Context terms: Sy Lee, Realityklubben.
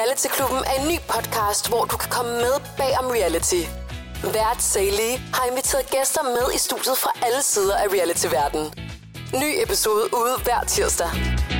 Realityklubben er en ny podcast, hvor du kan komme med bag om reality. Vært Sy Lee har inviteret gæster med i studiet fra alle sider af reality-verdenen. Ny episode ude hver tirsdag.